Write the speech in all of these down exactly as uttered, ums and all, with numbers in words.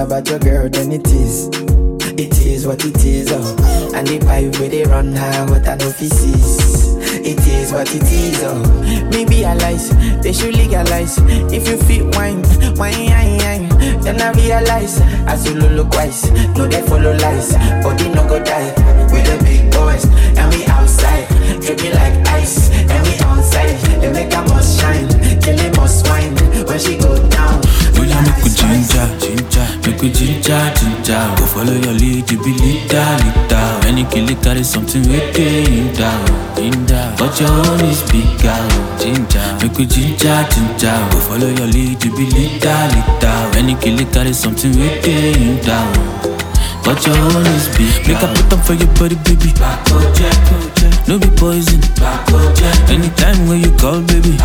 about your girl, then it is. It is what it is, oh. And the pipe where they run high, what I know this is. It is what it is, oh. Maybe I lies, they should legalize. If you fit wine, wine, wine, wine, then I realize. As you look wise, no they follow lies, but they no go die. We the big boys, and we outside, dripping like ice, and we outside. They make a must shine, till they must wine, when she go down. Will I make you ginger, ginger, make you ginger, ginger. Go follow your lead, you be leader, leader. When you kill it, that is something with you down, in down. But your own is bigger, ginger, make you ginger, ginger. Go follow your lead, you be leader, leader. When you kill it, that is something with you down. But your own is bigger. Make a put up for your body, baby. No be poison. Anytime when you call, baby,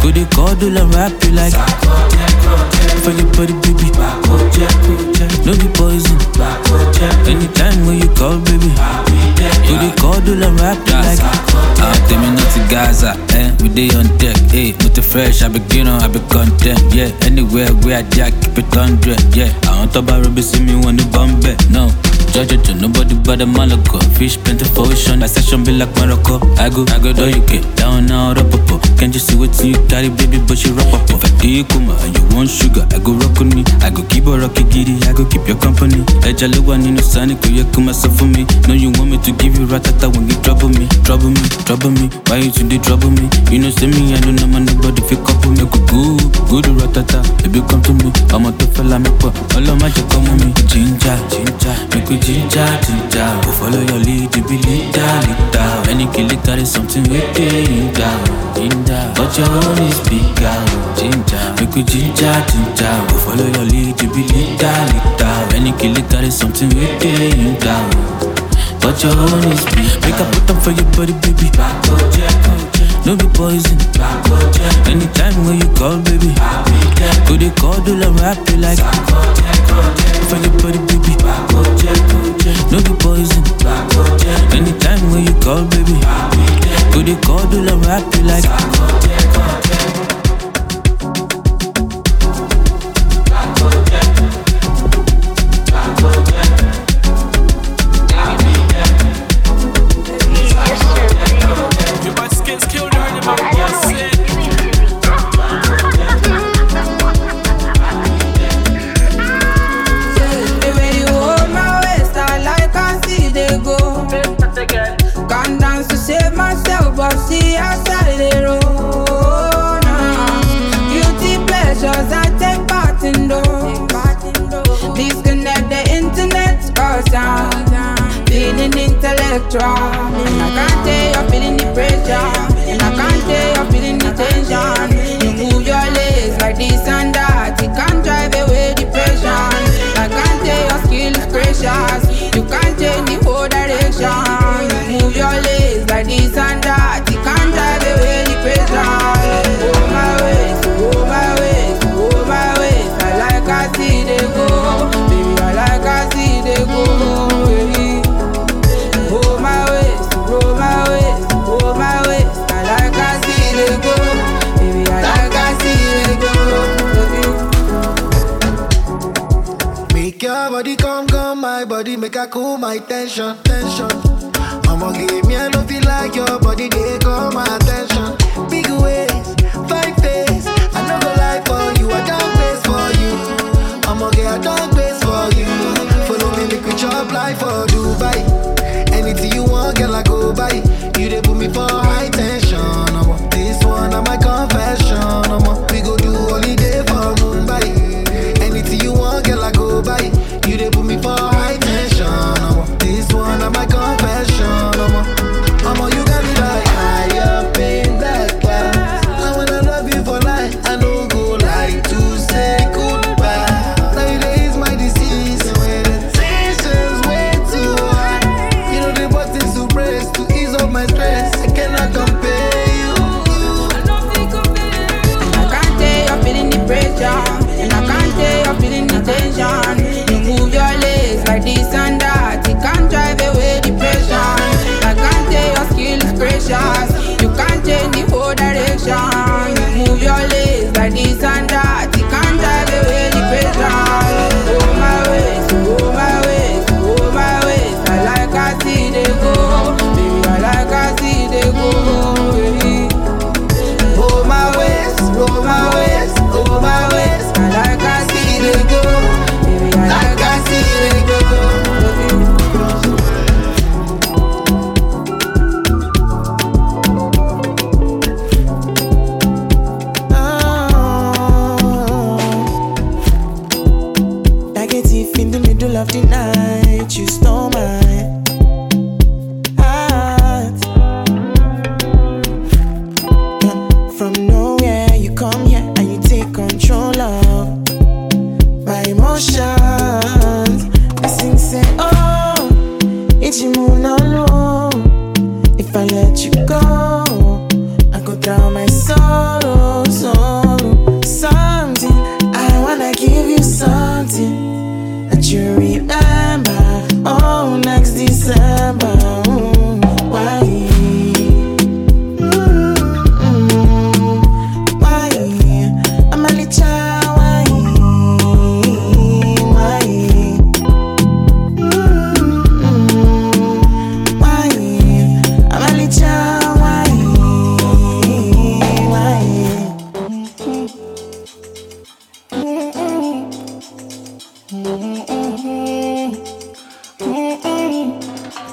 go they call, do and rap you like. For your body, baby, no be poison. Anytime when you call, baby, do they call, do and rap you like. Ah, tell me not to Gaza, eh? We day on deck, eh? Not too fresh, I begin on, I be content, yeah. Anywhere where I jack, keep it hundred, yeah. I want to buy rubbish, see me want to bump it, no. Judge to nobody but a Malaco. Fish plentiful, I session be like Morocco. I go, I go, do you get down now, rap up. Can't you see what you carry, baby, but she rap up. If I do you come, and you want sugar, I go rock with me. I go keep a rocky giddy, I go keep your company. I just love one in the sun, you come myself for me. No, you want me to give you ratata when you trouble me, trouble me, trouble me. Why you should they trouble me? You know, see me, I don't know man, nobody fake up with me. Go, go, go to ratata, baby, come to me. I'm a tough fella, make up. All of my come with me. Ginger, ginger, make it. Ginger, ginger, go follow your lead, you be leader, leader. When you kill it, that is something with you down, down. But your own is bigger, ginger, make you ginger, ginger. Go follow your lead, you be leader, leader. When you kill it, that is something with you down. But your own is bigger. Make a put up for your body, baby. No be poison. Anytime when you call, baby, go they call, do and rap you like. For your body, baby, no be poison. Anytime when you call, baby, go they call, do and rap you like. And I can't tell you're feeling the pressure. And I can't tell you're feeling the tension. You move your legs like this and that. You can't drive away depression. I can't tell your skill is precious. You can't change the whole direction. You move your legs like this and that. You can't drive away depression. Oh my ways, oh my ways, oh my ways. I like I see they go. Baby, I like I see they go. Body come, come, my body make a cool my tension, tension. I'ma give me, I don't feel like your body, they call my attention. Big ways, five days, I don't go lie for you, I don't face for you. I'ma get a dog base for you. Follow me, make we chop life for Dubai. Anything you want, girl, I go buy. You they put me for high tension, I'ma. This one, I'm my confession, I'ma. We go do holiday for Mumbai. Anything you want, girl, I go buy. You dey put me for high tension. I'm a, this one I'm my confession. I'm a, I'm a, you got me like higher pain black cloud. I wanna love you for life. I no go like to say goodbye. Now you dey ease my disease, and when the tension's way too high, you know the buttons to press to ease up my stress. I cannot compare.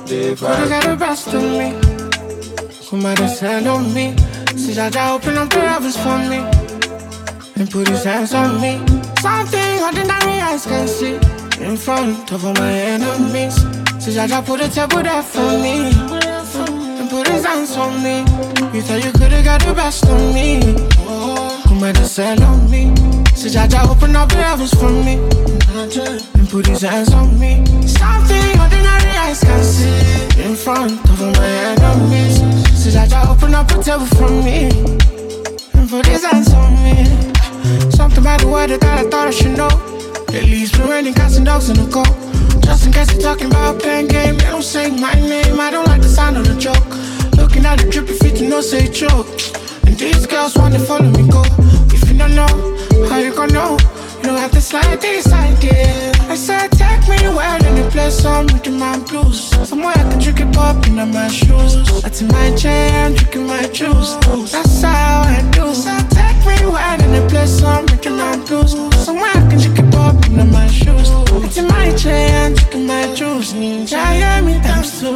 deep right. Wanna get the best of me. Somebody stand on me. See that I open up the heavens for me and put his hands on me. Something ordinary eyes can see in front of all my enemies. See that I put a table there for me and put his hands on me. You thought you could've got the best of me. Somebody stand on me. See that I open up the heavens for me and put his hands on me. Something ordinary eyes can see in front of all my enemies. See that I open up a table for me and put his hands on me. Something about the weather that I thought I should know. It leaves me raining, cats and dogs in the cold. Just in case they're talking about playing game, they don't say my name. I don't like the sound of the joke. Looking at the drippy feet, you know say choke. And these girls wanna follow me go. If you don't know, how you gon' know? You don't have to slide inside there. I said take me away, then you play some rhythm my blues. Somewhere I can drink it pop in my shoes. That's in my chair, I'm drinking my juice. That's how I do. So take me away, then you play some rhythm my blues. Somewhere I can drink it pop in my shoes. That's in my chair, I'm drinking my juice. Yeah, yeah, me times two.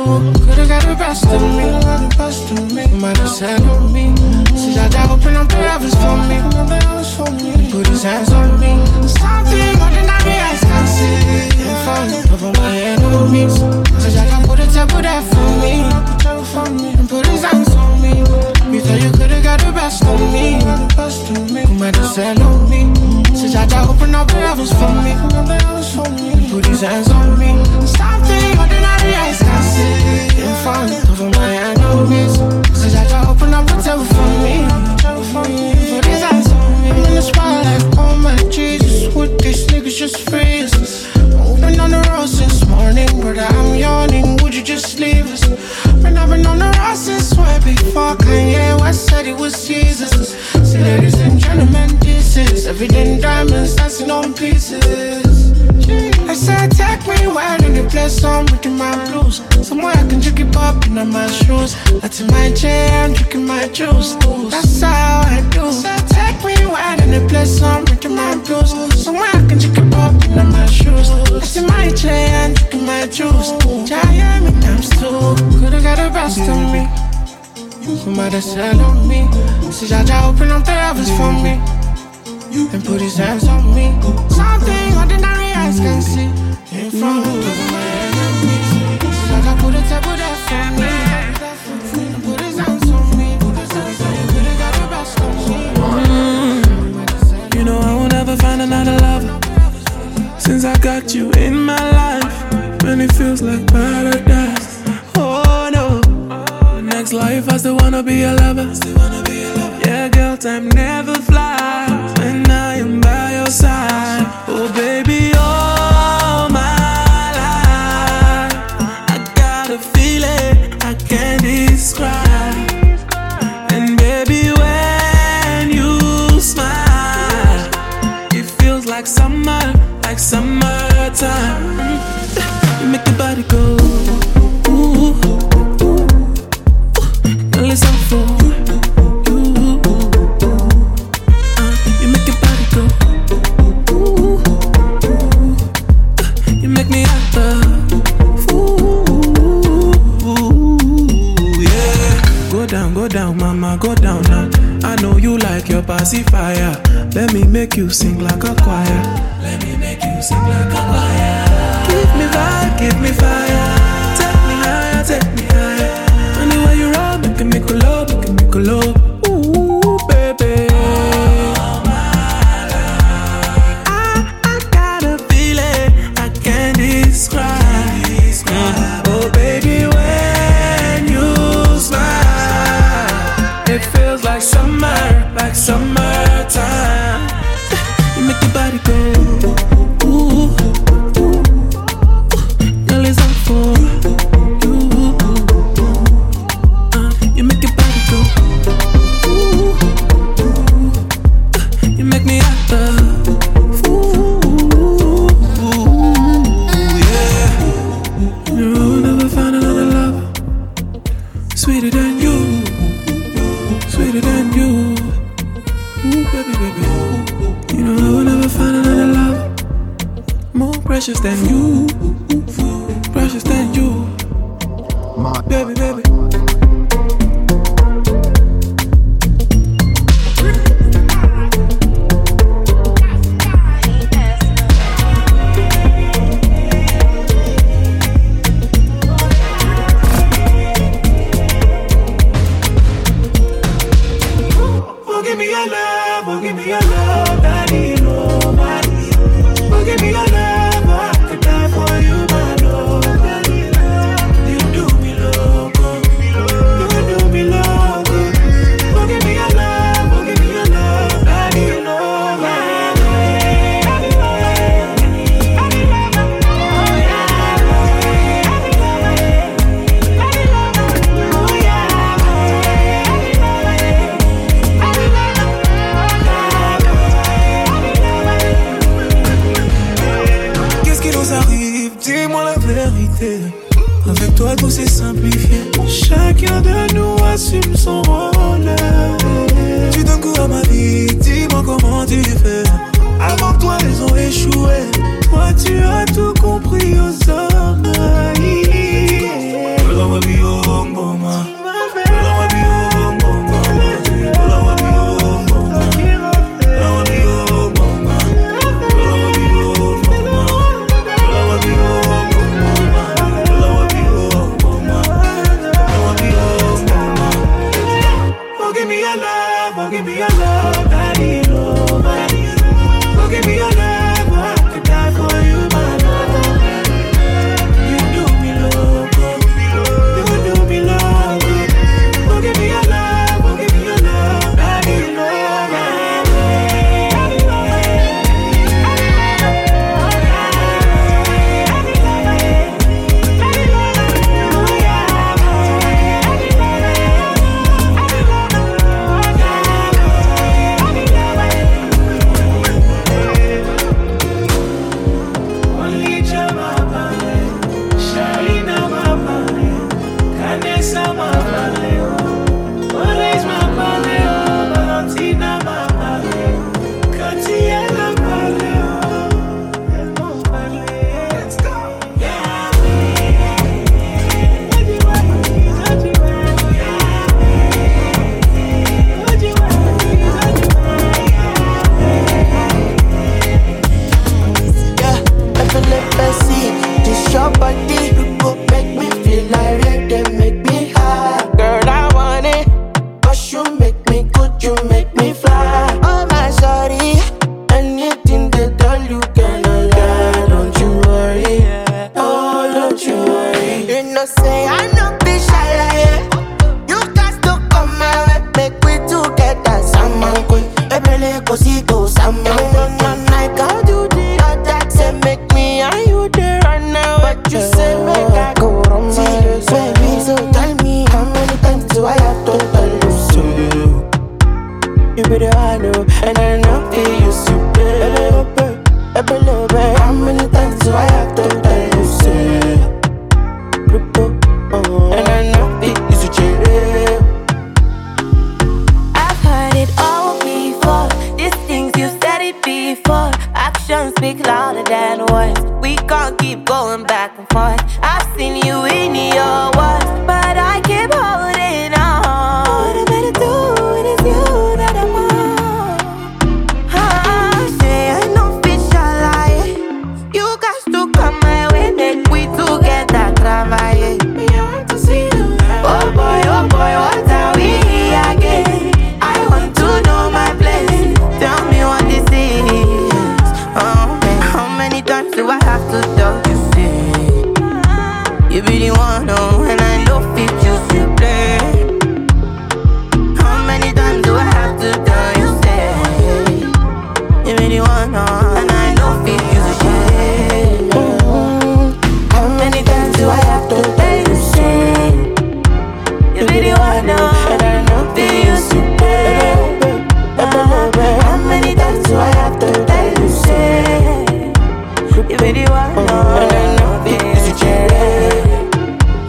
Could've got the best of me, the best of me. Might have said on me. See that I open up the heavens for me. Put his hands on me. Something ordinary eyes can see in front of all my enemies. Said I can put a table there for me and put his hands on me. You thought you could've got the best of me. Who might have said on me. Said I can open up the heavens for me and put his hands on me. Something ordinary eyes can see in front of all my enemies. Said I can open up the table for me and put his hands on me. I'm in the spotlight. My Jesus, with these niggas just freeze us. I've been on the road since morning, brother, I'm yawning, would you just leave us? When I've been on the road since way before Kanye West said it was Jesus. See, ladies and gentlemen, this is everything diamonds dancing on pieces. I said take me away, then you play some rhythm my blues. Somewhere I can drink it pop in my shoes. That's in my chair, I'm drinking my juice. That's how I do. So take me away, then you play some rhythm my blues. Somewhere I can drink it pop in my shoes. That's in my chair, I'm drinking my juice. Yeah, yeah, me times two. Could've got the best of me. Somebody said on me. See, Jaja open up the heavens for me and put his hands on me. Something ordinary eyes can see in front of my enemies. So I can put a table there for me and put his hands on me. So you could've got the best of me. You know I will never find another lover. Since I got you in my life, and it feels like paradise. Oh no, next life I still wanna be a lover. Yeah girl, time never flies when I am by your side. Oh baby, summertime, you make the body go. Ooh, ooh, ooh, ooh. Girl, it's all for you. Uh, you make your body go. Ooh, ooh, ooh. You make me out the ooh, yeah. Go down, go down, mama, go down now. I know you like your pacifier. Let me make you sing like a choir. Sing like a fire. Give me fire, give me fire. Take me higher, take me higher. And the way you roll, make it make a low, make it make a low. Ooh, baby. All my life I, I got a feeling I can't describe, can't describe. Oh baby, when you smile, it feels like summer, like summertime. You make your body go. Precious than you, precious than you. my baby, baby.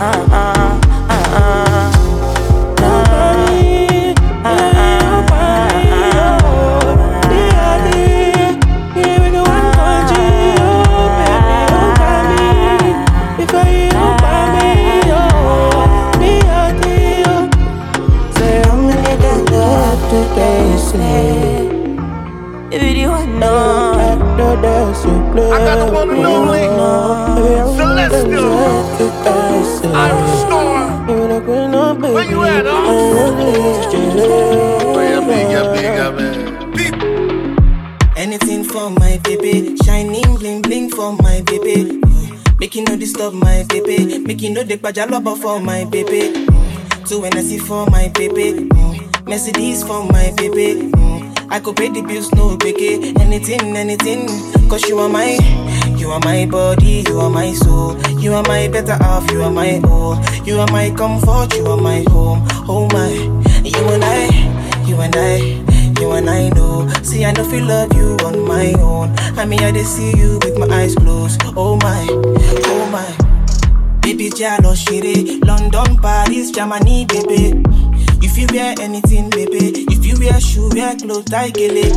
Uh, uh, uh, uh, Where you at, huh? Anything for my baby, shining bling bling for my baby. Make you no disturb my baby, make you no the pajaloba for my baby. So when I see for my baby, Mercedes for my baby. I could pay the bills, no biggie. Anything, anything, cause you are my, you are my body, you are my soul. You are my better half, you are my all. You are my comfort, you are my home. Oh my, you and I, you and I, you and I know. See, I know feel love you on my own. I mean, I did see you with my eyes closed. Oh my, oh my. Baby, jealous, shitty. London, Paris, Germany, baby. If you wear anything, baby. If you wear shoe, wear clothes, I get it.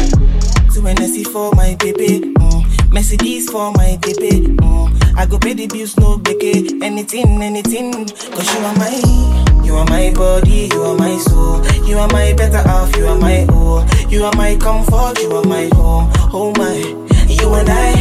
So when I see for my baby, mm. Mercedes for my baby, mm. I go pay the bills, no biggie. Anything, anything, cause you are my, you are my body, you are my soul. You are my better half, you are my all. You are my comfort, you are my home. Oh my, you and I,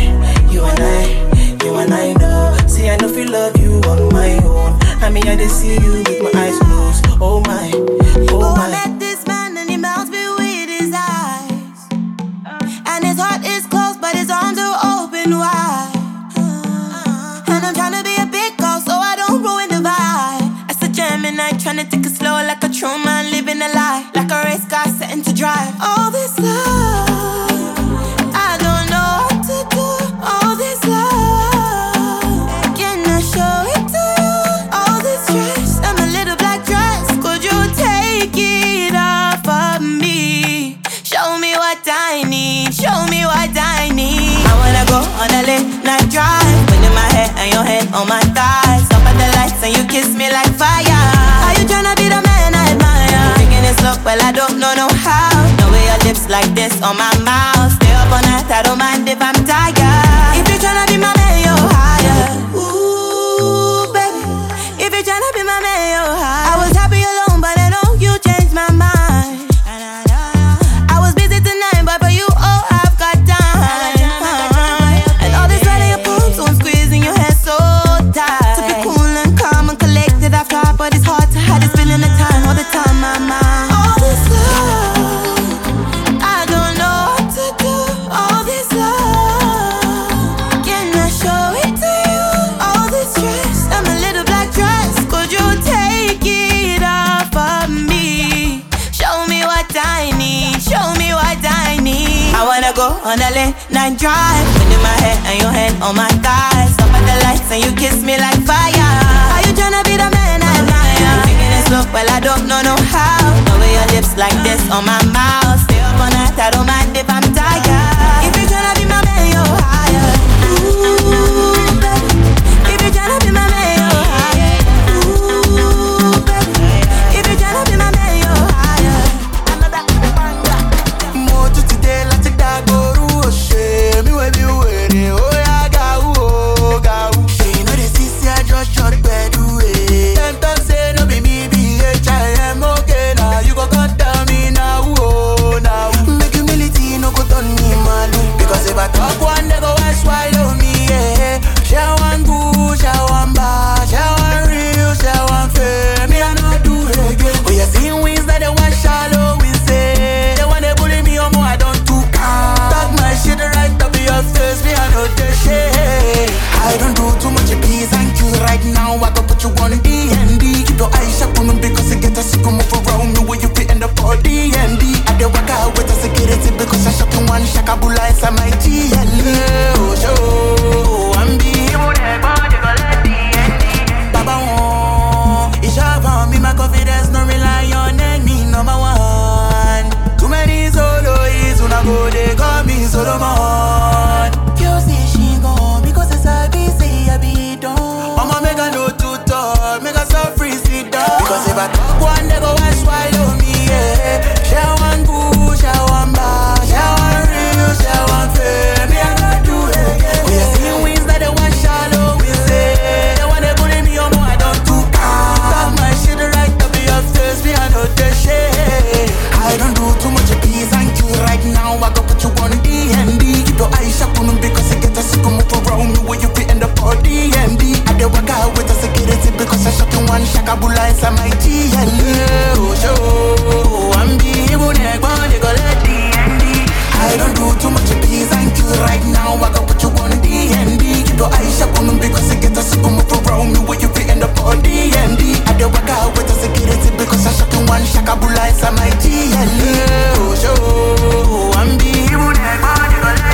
you and I, you and I know. See, I know if you love you on my own. I mean, I just see you with my eyes closed. Oh my, oh, oh my. Let this man and he melts me with his eyes. And his heart is closed, but his arms are open wide. And I'm trying to be a big girl, so I don't ruin the vibe. As a Gemini, trying to take it slow like a true man living a lie. Like a race car setting to drive. All this love. Your hand on my thighs, stop at the lights and you kiss me like fire. Are you tryna be the man I admire? Taking this up, well I don't know no how. The way your lips like this on my mouth. Stay up all night, I don't mind if I'm tired. If you tryna be my man, you're higher. Ooh, baby, if you tryna be my man, you're higher. I was happy alone, but I know you changed my mind. I was busy tonight, but for you, oh, I've got time. But it's hard to hide this feeling the time, all the time, my mind. All this love, I don't know what to do. All this love, can I show it to you? All this stress, I'm a little black dress. Could you take it off of me? Show me what I need, show me what I need. I wanna go on a late night drive. Put in my head and your hand on my thighs. Stop at the lights and you kiss me like fire. Are you tryna be the man? Look, well I don't know no how. The way your lips like this on my mouth. Stay up all night, I don't mind if I'm tired. If you tryna be my man, you're higher. Ooh, baby, if you tryna be my man, you're higher. Ooh, baby, if you tryna be my man, you're higher. Mojo today, let's take that go to Oshe. Me will be waiting, oh yeah, gau, oh gau. She know the sissy, I just shot bed away. Ten times say no be me. Because if I talk one, they go and swallow me, yeah. She want good, she want bad, she want real, she want fair. Me, I not do reggae. But you see wins that they want shallow, we say. They want to bully me, oh, I don't do calm. Talk my shit right up in your face, me, I know the shit. I don't do too much peace and cues right now. I go put you on D and D. Keep your eyes shut on me because it gets a sick move around me. Where you fit end up all D and D. I don't work out with the security because I shut in one shakabula inside my G L A. Oh, show, I'm being Baba, oh, it's all about me, my confidence, no rely on enemy, number one. Too many solo is when I go, they call me Solomon. You say she gone because it's a busy, I be done. Mama, make a no to talk, make a so free, sit down. Because if I talk one, they go and swallow me, yeah. She want good, she want bad, she want real, she want one shakabula inside my G L E. Oh, show, oh, I'm being able to go let D N D. I don't do too much of these until right now. I got put you on D N D. Keep your eyes shut on them because I get a super move around me where you free end up on D N D. I don't work out with the security because I'm shocking one shakabula inside my G L E. Oh, show, oh, I'm being able to go let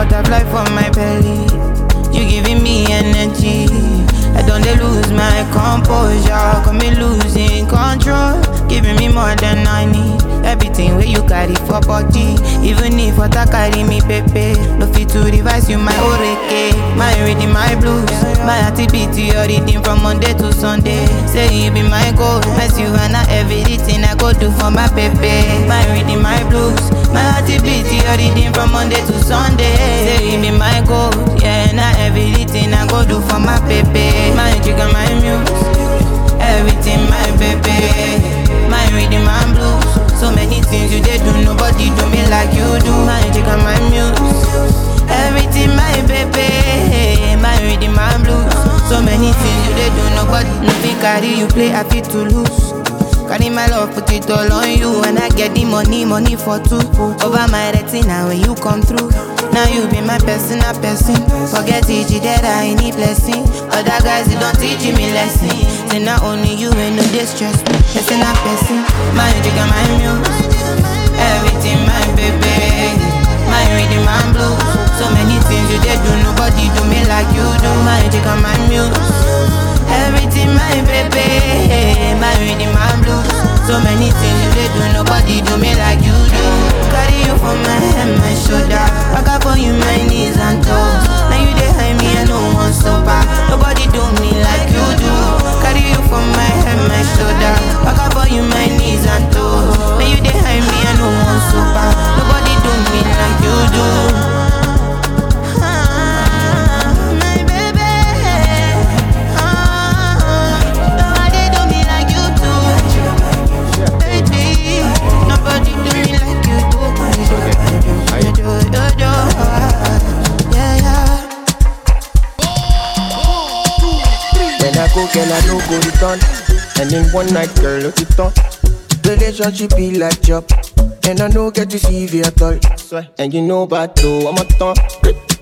butterfly for my belly, you giving me energy. I don't lose my composure, got me losing control. Giving me more than I need. Everything where you carry for body, even if water carry me pepe. No fit to revise you my oreke. My reading my blues, my activity you're reading from Monday to Sunday. Say you be my goal, bless you and I everything I go do for my pepe. My reading my blues, my activity you're reading from Monday to Sunday. Say you be my goal, yeah and I everything I go do for my pepe. My jig and my muse, everything my pepe. My reading my blues, so many things you did do, nobody do me like you do. My jig and my muse, everything my baby. My reading my blues, so many things you did do, nobody. Nothing carry you play, I feel to lose. Carry my love, put it all on you, and I get the money, money for two. Over my retina when you come through. Now you be my personal person. Forget it, you that I need blessing. Other guys, you don't teach me lesson. Say not only you ain't no distress. Person a person. My jig and my muse, everything my baby. My reading my blues, so many things you did do, nobody do me like you do. My jig and my muse, everything my baby. My reading my blues, so many things you did do, nobody do me like you do. Carry you for my head, my shoulder. I got for you my knees and toes. Now you dey hide me and no one sober. Nobody do me like you do. Carry you for my head, my shoulder. I got for you my knees and toes. Now you dey hide me and no one sober. Nobody do me like you do. Girl, I no go return. And in one night, girl, look it on. Relationship be like job, and I no get to see you at all. And you know bad though, I'm a ton.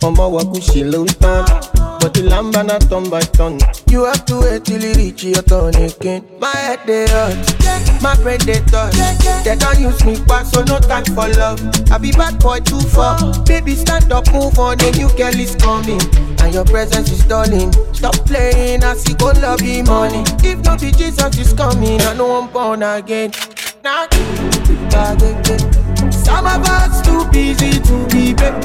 I'm a wakushi low ton. But the lamba na ton by ton. You have to wait till you reach your turn again. My head they hurt, my brain they touch. They don't use me back, so no time for love. I be bad boy too far. Baby, stand up, move on, and you girl is coming. And your presence is darling. Stop playing, I see go love you money. If not be Jesus is coming, I know I'm born again. Now nah. Some of us too busy to be back.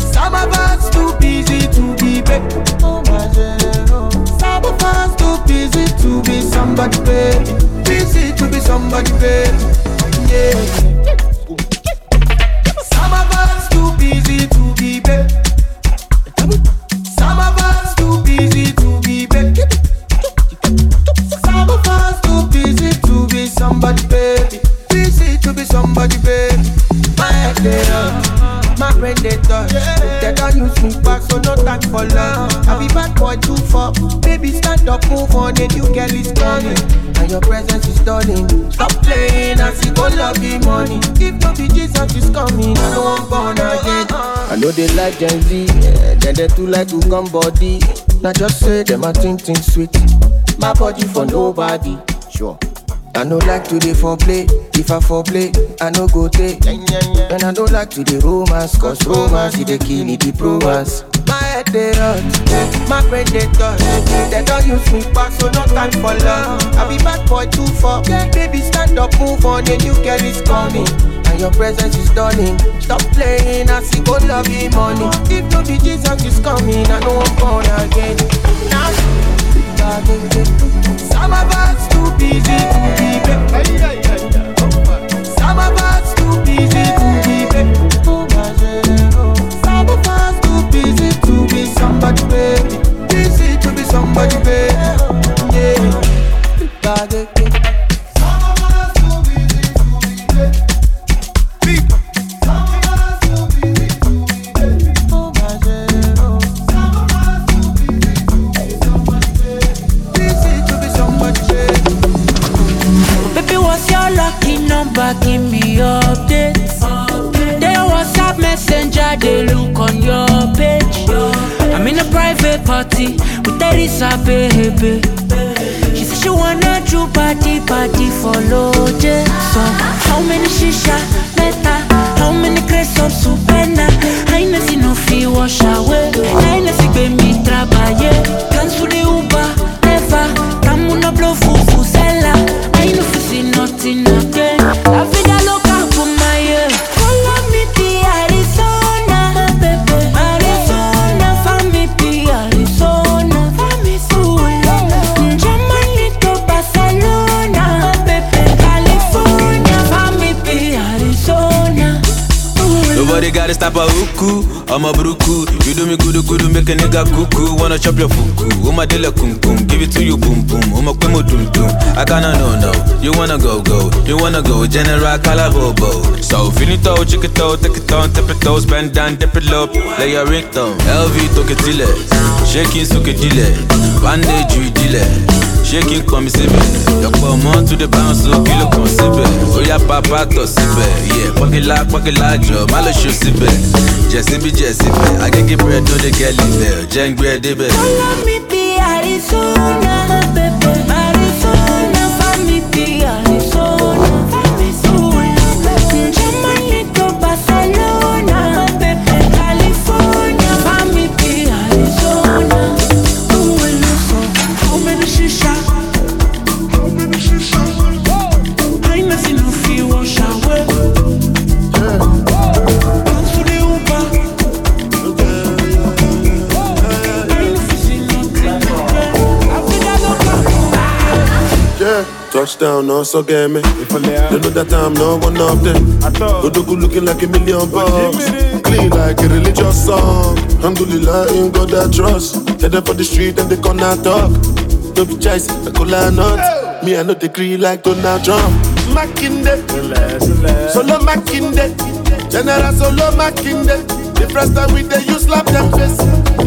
Some of us too busy to be back. Some of us too busy to be somebody babe. Busy to be somebody babe. Yeah. Some of us too busy to be babe. Some of us too busy to be baby. Some of us too busy to be somebody baby. Busy to be somebody baby. My head they hurt, my brain they touch. They don't use me back, so no time for love. I be bad boy too far. Baby stand up, move on, and you girl is coming. And your presence is stunning. Stop playing, I see go love you money. If not be Jesus is coming, I know I'm born again. I know they like Gen Z, yeah. Then they too like to come body. Now just say them a thing thing sweet. My body for nobody, sure. I no like to dey foreplay. If I foreplay, I no go take. And I don't like to dey romance, cause romance is the key to romance. My head they hurt, my brain they touch. They don't use me back, so no time for love. I be bad boy too far. Baby stand up, move on, the new girl is coming. And your presence is stunning. Stop playing, I see go love you money. If no be Jesus is coming, I know I'm born again. Now. Some of us too busy to be back. Some of us too busy to be back. Some of us too busy to party with Teresa, baby. She said she wanna do party, party for Lord. So how many shisha, meta? How many cress of supena? I know she no fee wash away. I know she be me trabaye. Dance for the Uber, never. Come on, blow fufu sella. I know she nothing again. La vida loca for my ear. Gotta stop a hooku, I'm a bruku. You do me good, good, make a nigga cuckoo. Wanna chop your fuku, um, my dilla kum kum. Give it to you, boom boom, um, my quemo dum dum. I kinda know, no, you wanna go, go, you wanna go, general calabobo. So, finito, chick it out, take it on, tip it toes, bend down, dip it low, lay your ringtone. L V, toke dile, shaking, suke dile, bandage, you dile, shaking, come sip it. Your palm on to the bounce, so kilo come sip it. Oh, yeah, papa, to sip it. Yeah, pocket la, pocket la, job, malicious. Jesse be Jesse, I can give bread to the girl in there. Jang bread, baby. Let me be Arizona, baby. Arizona, let me be Arizona. Let me be Jamaica, Barcelona, baby. California, let me be Arizona. Who will listen? How many shisha? How many shisha? I ain't seen no fee wash away. Touchdown, no so game. If I lay, you know that I'm no one of them. Odoku looking like a million bucks, clean like a religious song. Alhamdulillah, in God I trust. Headed for the street and they corner talk. Don't be chased, I call her not. Me I know the green like Donald Trump. Makinde, solo Makinde, general solo Makinde. The first time we there, you slap them face.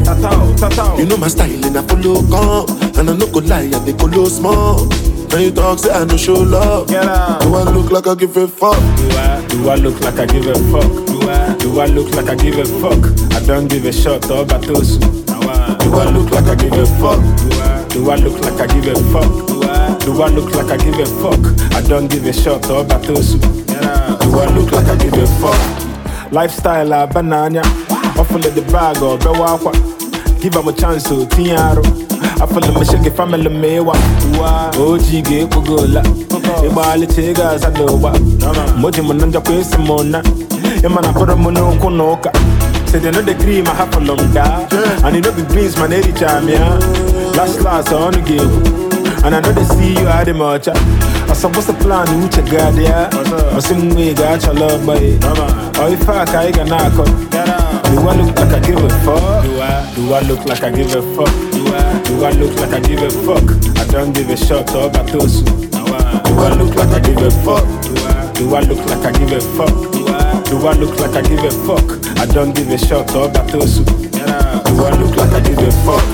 Tatao, tatao. You know my style and I follow calm, and I no go lie, I dey colo small. When you talk, say I no show love. Do I look like I give a fuck? Do I, do I look like I give a fuck? Do I, do I look like I give a fuck? I don't give a shot or batosu. Do I look like I give a fuck? Do I, do I look like I give a fuck? Do I, do I look like I give a fuck? I don't give a shot or batosu. Do I look like I give a fuck? Lifestyle a banana. Offer the bag or be wawa. Give them a chance to tiaro. I feel like I'm shaking family mewa. O G gay kugola. Iba le chega zadoba. Moji monanja kwesi mona. Imana pora mono kunoka. Say they know the cream I have for long da. And you know the greens man eri chamia. Last last on the game. And I know they see you at the march. I supposed to plan who to guard ya. I see me got your love boy. Oh if I can't get knocked. Do I look like I give a fuck? Do I, do I look like I give a fuck? Do I look like I give a fuck? I don't give a shot or batosu. Do I look like I give a fuck? Do I look like I give a fuck? Do I look like I give a fuck? I don't give a shot or batosu. Do I look like I give a fuck?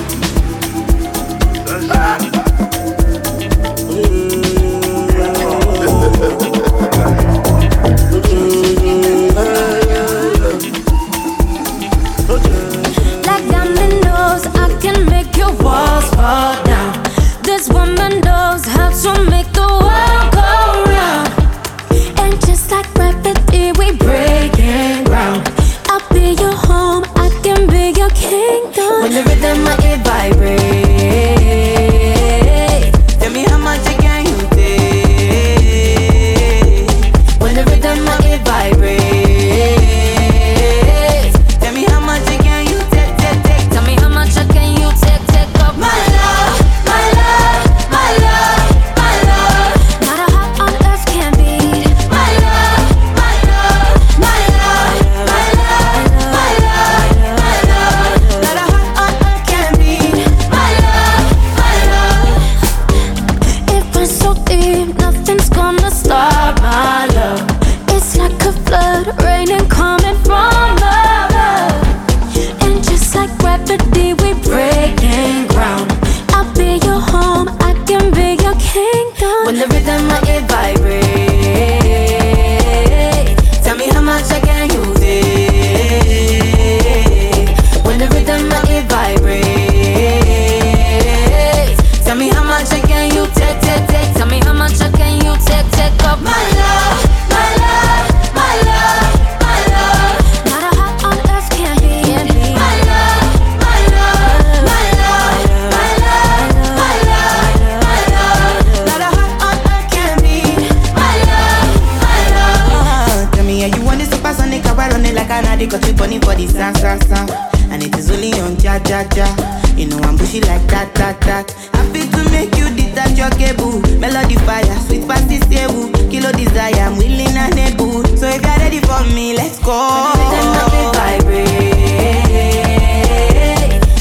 Vibrate. ja ja. You know I'm bushy like that that that. Happy to make you detach your cable. Melody fire, sweet fancy stable. Kilo desire, I'm willing and able. So if you're ready for me, let's go. Vibrate.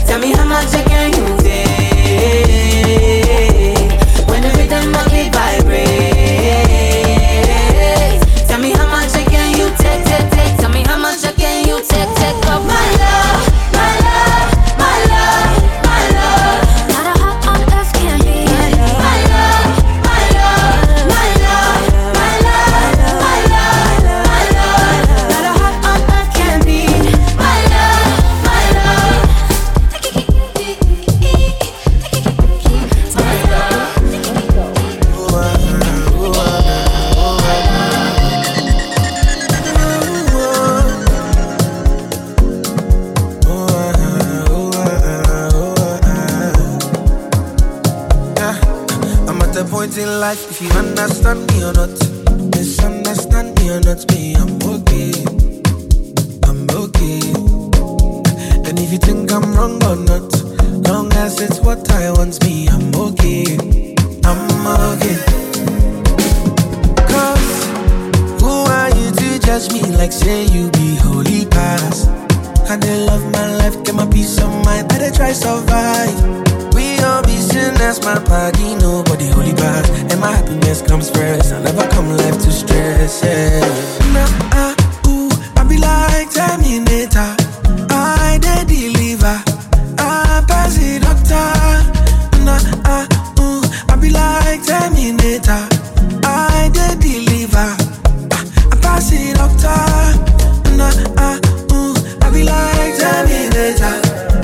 Tell me how much I can use it. When the rhythm of me vibrate. If you understand me or not, misunderstand me or not, me, I'm okay, I'm okay. And if you think I'm wrong or not, long as it's what I want, me, I'm okay, I'm okay. Cause, who are you to judge me like say you be holy pass? I dey love my life, get my peace of mind, I dey try survive. That's my body, nobody holy bad. And my happiness comes first. I never come left to stress. Yeah. Nah, uh, ooh, I be like Terminator. I dey deliver. I pass the doctor. Nah, uh, ooh, I be like Terminator. I dey deliver. Uh, I pass the doctor. Nah, uh, ooh, I be like Terminator.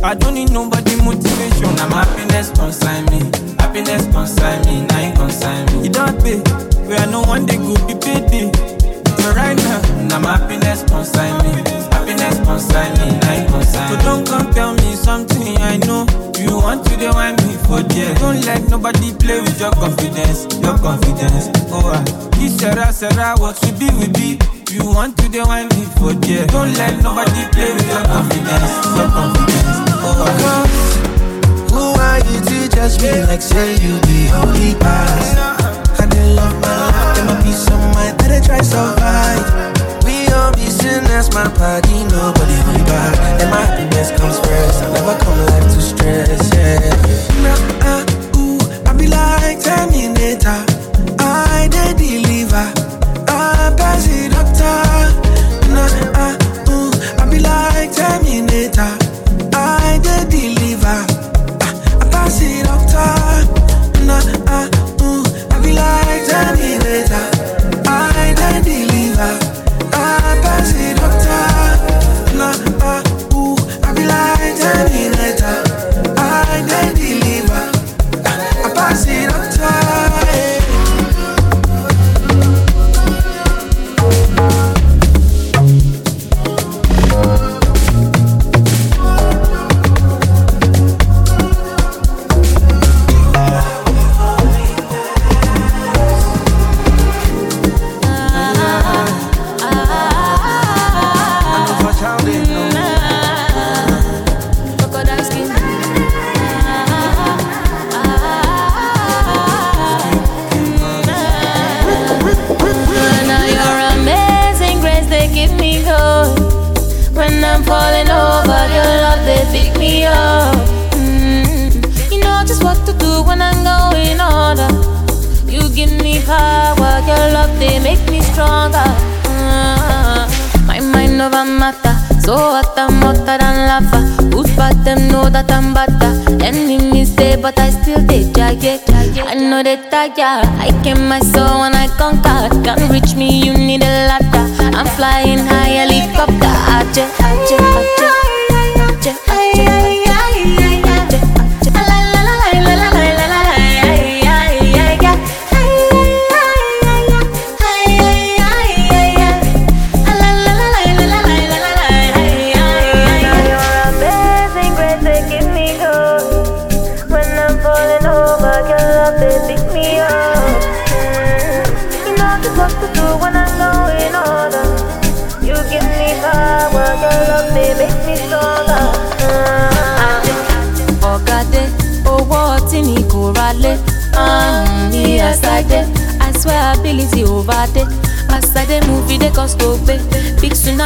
I don't need nobody motivation. Now my happiness consign me, happiness consign me, now you consign me. You don't pay, where no one day go be paid. So right now, now my happiness consign me, happiness consign me, now you consign me. So don't come tell me something I know. You want to deny me for dear. Don't let nobody play with your confidence, your confidence. Oh, I you Sarah, Sarah, what we be, we be. You want to deny me for dear. Don't let nobody play with your confidence, your confidence. Cause, who are you to judge me like say you be holy pass? I didn't love my life, get my peace of mind, that I try survive. We all be sinners, my body, nobody holy bad. And my happiness comes first, I never come left to stress, yeah. Nah, uh, ooh, I be like Terminator. I dey deliver, I pass the doctor. Nah, uh, ooh, I be like Terminator. I dey deliver, uh, I pass it up top. Nah, uh, ooh, I be like Terminator. I dey deliver, I pass it up top. Nah, uh, ooh, I be like Terminator. I dey deliver, uh, I pass it up top. So hot I'm hotter than lava. Who's bad them know that I'm better. Enemies say but I still dey jagged. I know they tired. I came my soul when I conquered. Can't reach me, you need a ladder. I'm flying high helicopter. Ajay, ajay, ajay.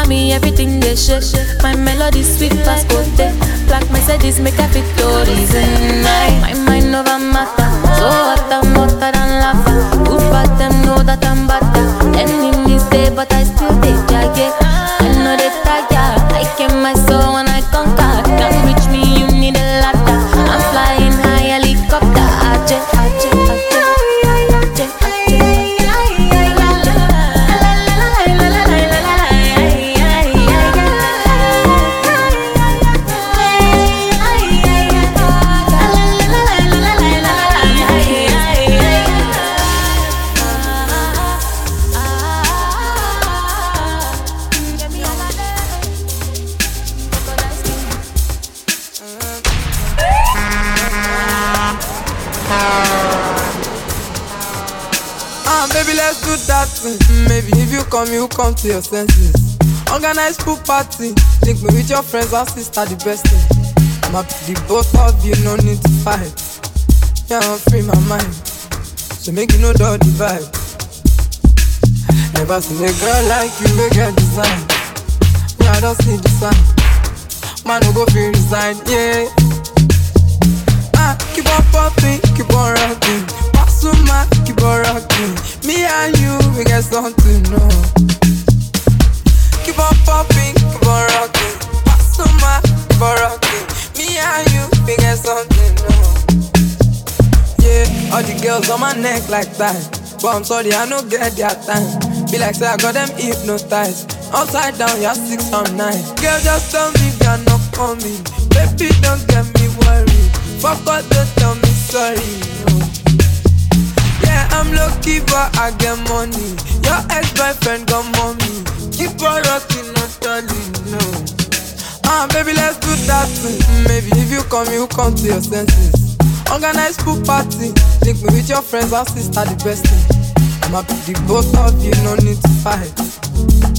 me everything they share. My melody sweet past côté. Black Mercedes make a fit your reason. My mind over matter. So hot I'm hotter than lava. Good but them know that I'm better. Enemies day but I still they jag. I know they tired. I keep my soul when I conquer. Can't reach me, you need a ladder. I'm flying high helicopter. Aje, aje, aje. You come to your senses. Organize pool party. Drink me with your friends and sister, the best thing. I'm happy to the both of you, no need to fight. Yeah, I'm free my mind. So make you know the vibe. Never seen a girl like you, make a design. Yeah, I just see the sign. Man, no go free resign, yeah. Ah, keep on popping, keep on rocking. Suma, keep on rocking. Me and you, we get something, no. Keep on popping, keep on rocking. Suma, keep on rocking. Me and you, we get something, no. Yeah, all the girls on my neck like that. But I'm sorry, I no get their time. Be like say I got them hypnotized. Upside down, you're six or nine. Girl, just tell me you're not coming. Baby, don't get me worried. Fuck up, don't tell me sorry. I'm lucky but I get money. Your ex-boyfriend got money. Keep on rocking, not darling, no. Ah, baby, let's do that thing. Maybe if you come, you come to your senses. Organize pool party. Drink me with your friends and sister, the best thing. I'm happy the both of you, no need to fight.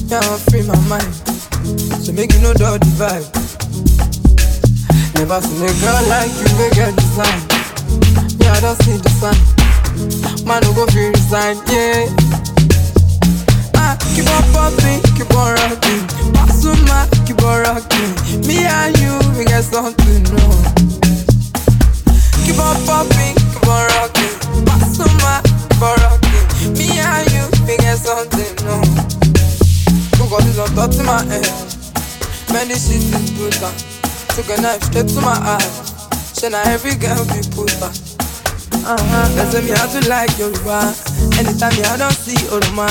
Yeah, I'm free my mind. So make you know the vibe. Never seen a girl like you, make a design. Yeah, I don't see the sun. Man, no go free resign, yeah. Ah, keep on popping, keep on rocking. Pasuma, keep on rocking. Me and you, we get something, no. Keep on popping, keep on rocking. Pasuma, keep on rocking. Me and you, we get something, no. Who got this on top to my head? Man, this shit is brutal. Took a knife straight to my eyes. Shit, now every girl be puta. Uh-huh. They say me how to like your Yoruba. Anytime me I don't see Oroma.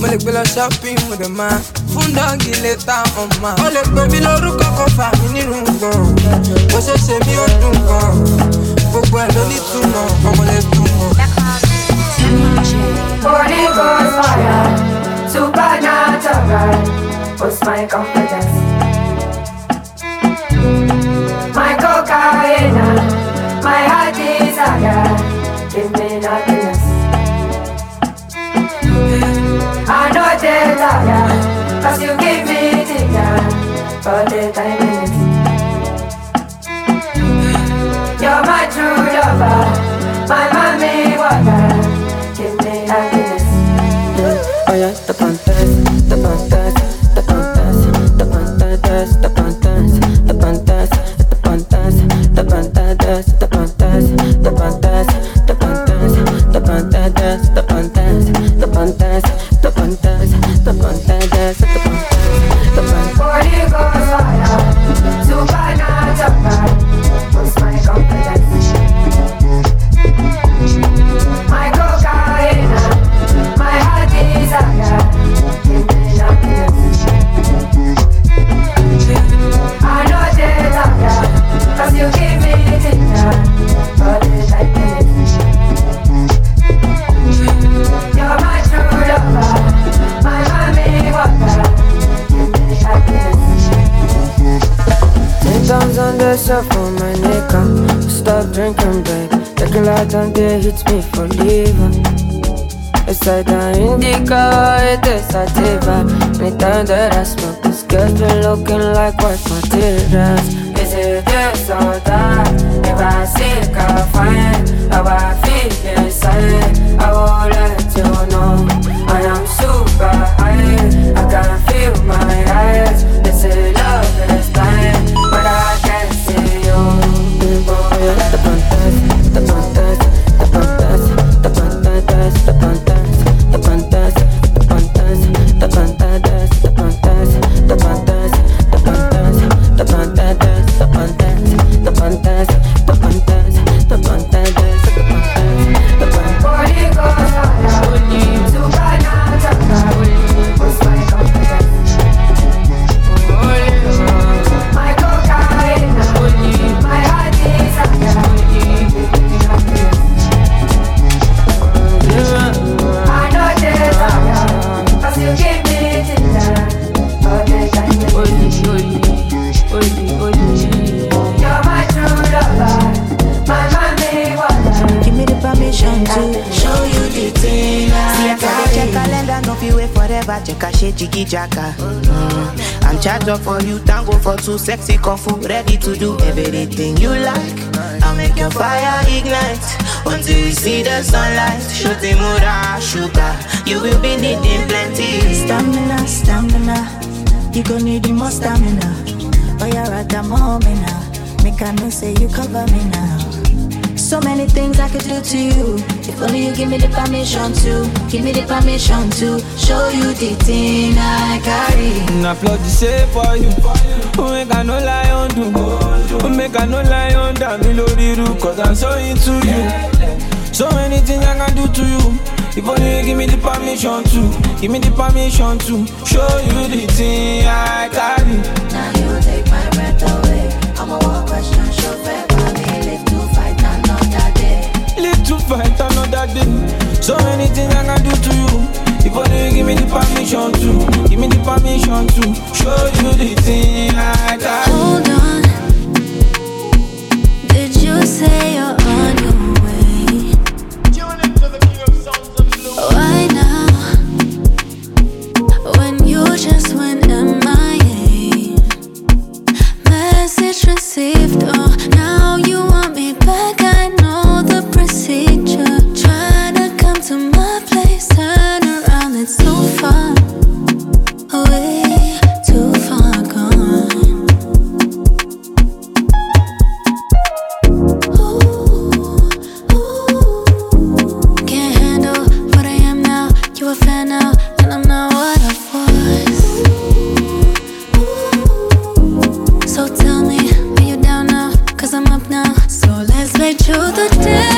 Mole gbé lọ shopping with a man. Fundangi later on ma. Ó lè pè mí lórúkọ kan fà mí nínú gan. Bó ṣe ṣe mí ó dùn gan. Gbogbo ẹ̀ ló ní túmọ̀, ọmọ lè túmọ̀. Body goes fire, supernatural. What's my confidence? My cocaine. My heart is higher. Give me happiness. I know they're tired, cause you give me dinner for the time minutes. You're my true lover, my mommy water. Give me happiness. Oh yeah, the panthers, the panthers, the panthers, the panthers, the panthers, the panthers, the panthers, the panthers, the panthers. The pantas, the pantas, the pantas, the pantas, the pantas, the pantas, the pantas, the pantas, the pantas. Body goes fire, supernatural. What's my confidence? My cocaine, my heart is higher. Give me happiness. I know they're higher, 'cause you give me dinner. Thumbs on the shuffle, my nigga. Stop drinking, babe. The glad on there hits me for leaving. It's either indica or it is sativa. Anytime that I smoke, this girl's been looking like white Matildas. Is it this or that? If I seek, I'll find how I feel inside. I will let you know I am super high. I can feel my eyes. Jacka, Jacka, she jiggy Jacka. Mm. I'm charged up for you, tango for two, sexy kung fu, ready to do everything you like. I'll make your fire ignite until we see the sunlight. Shooting mura, sugar, you will be needing plenty. Stamina, stamina, you gon' need more stamina. Oh, you're at the moment now. Make a no say you cover me now. So many things I could do to you. If only you give me the permission to, give me the permission to show you the thing I carry. Na flood the shape for you. We can no lie on do. We can no lie on that melody. Cause I'm so into you. So many things I can do to you. If only you give me the permission to, give me the permission to show you the thing I carry. Now you take my breath away. I'm a one question chauffeur. Live to fight another day. So many things I can do to you. If only you give me the permission to, give me the permission to show you the thing I got. Hold on. Did you say you're on your way? Why now? When you just went M I A. Message received. Oh, now you want me back. I know the procedure. Try to come to my place, turn around, it's too far away, too far gone. Ooh, ooh. Can't handle what I am now. You a fan now, and I'm not what I was. Ooh, ooh. So tell me, are you down now? Cause I'm up now. So let's make sure the day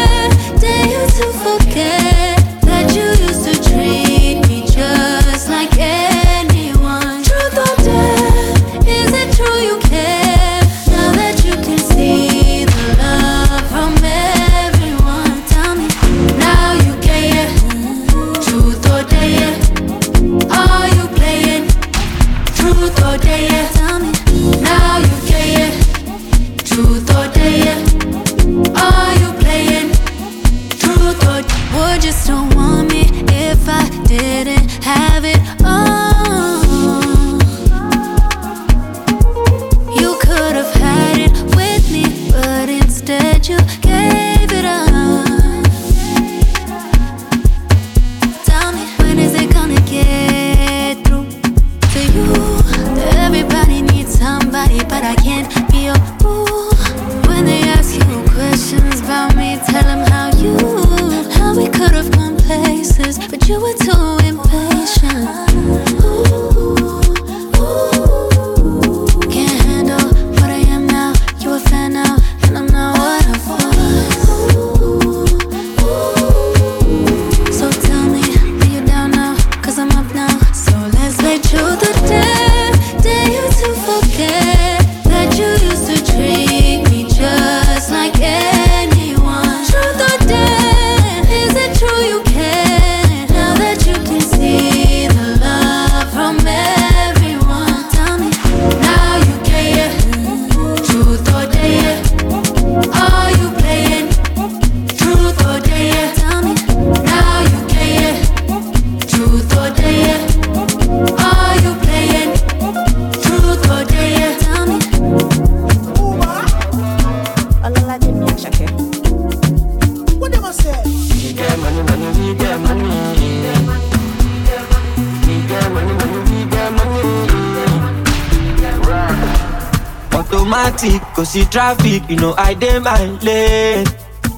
see traffic, you know I dey my lane.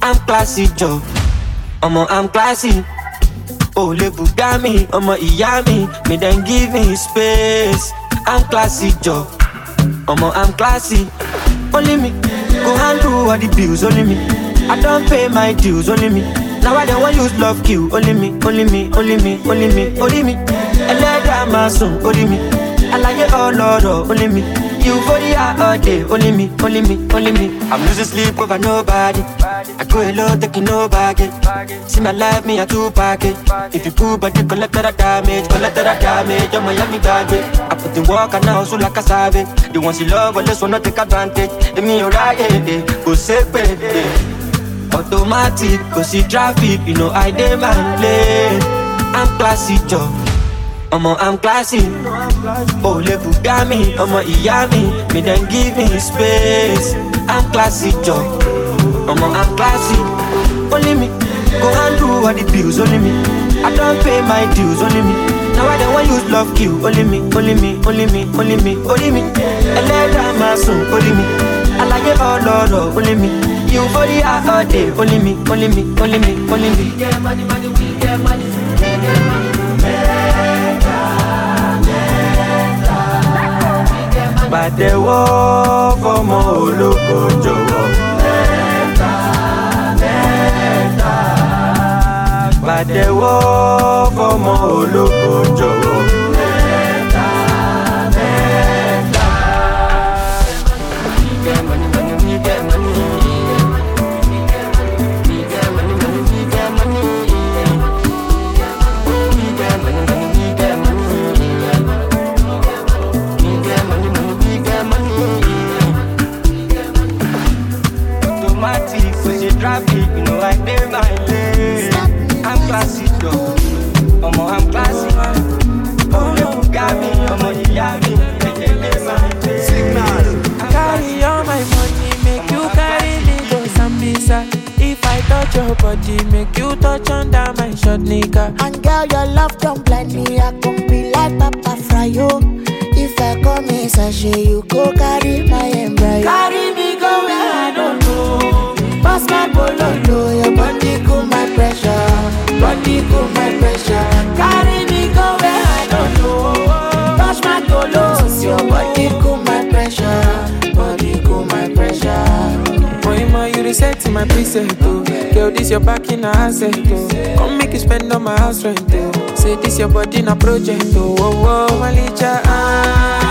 I'm classy, Joe. Omo, I'm classy. Oh, le bugami, omo iyami. Me then give me space. I'm classy, Joe. Omo, I'm classy. Only me go handle all the bills. Only me. I don't pay my dues. Only me. Now I don't want use love kill. Only me, only me, only me, only me, only me. Eleda masun, only me. I like it all, Lord, only me. You for the all day, only me, only me, only me. I'm losing sleep over nobody. I go hello, taking no baggage. See my life, me a two package. If you pull body, collect that damage, collect that damage. You're Miami garbage. I put the work and I hustle like a savage. The ones you love, but this one not take advantage. Let me alright, eh, eh, go safe, eh, eh. Automatic, go see traffic, you know I dey my lane. I'm classy, Joe. Omo, I'm classy. Oh, level got me. Omo, he got me. Me then give me space. I'm classy, Joe. Omo, I'm classy. Only me. Go and do all the bills, only me. I don't pay my dues, only me. Now I don't want you to love you, only me, only me, only me, only me, only me. I let down my soul, only me. I like it all, all, all, only me. You for the heart all day, only me, only me, only me, only me. We get money, money, we get money, we get money. But they walk for more local job. But they walk for more local job. Your body make you touch under my short nigga. And girl, your love don't blind me. I could be like Papa Frio. If I come in sachet, you go carry my embryo. Carry me go where I don't know. Pass my bololo. Your body cool my pressure. Body cool my pressure. Carry me go where I don't know. Pass my bolos. Your body cool my pressure. Body cool my pressure. You reset in my preset, oh. Girl, this your back in a asset, oh. Come make you spend on my house rent, oh. Say this your body in a project, oh. Whoa, whoa, Alicia, ah.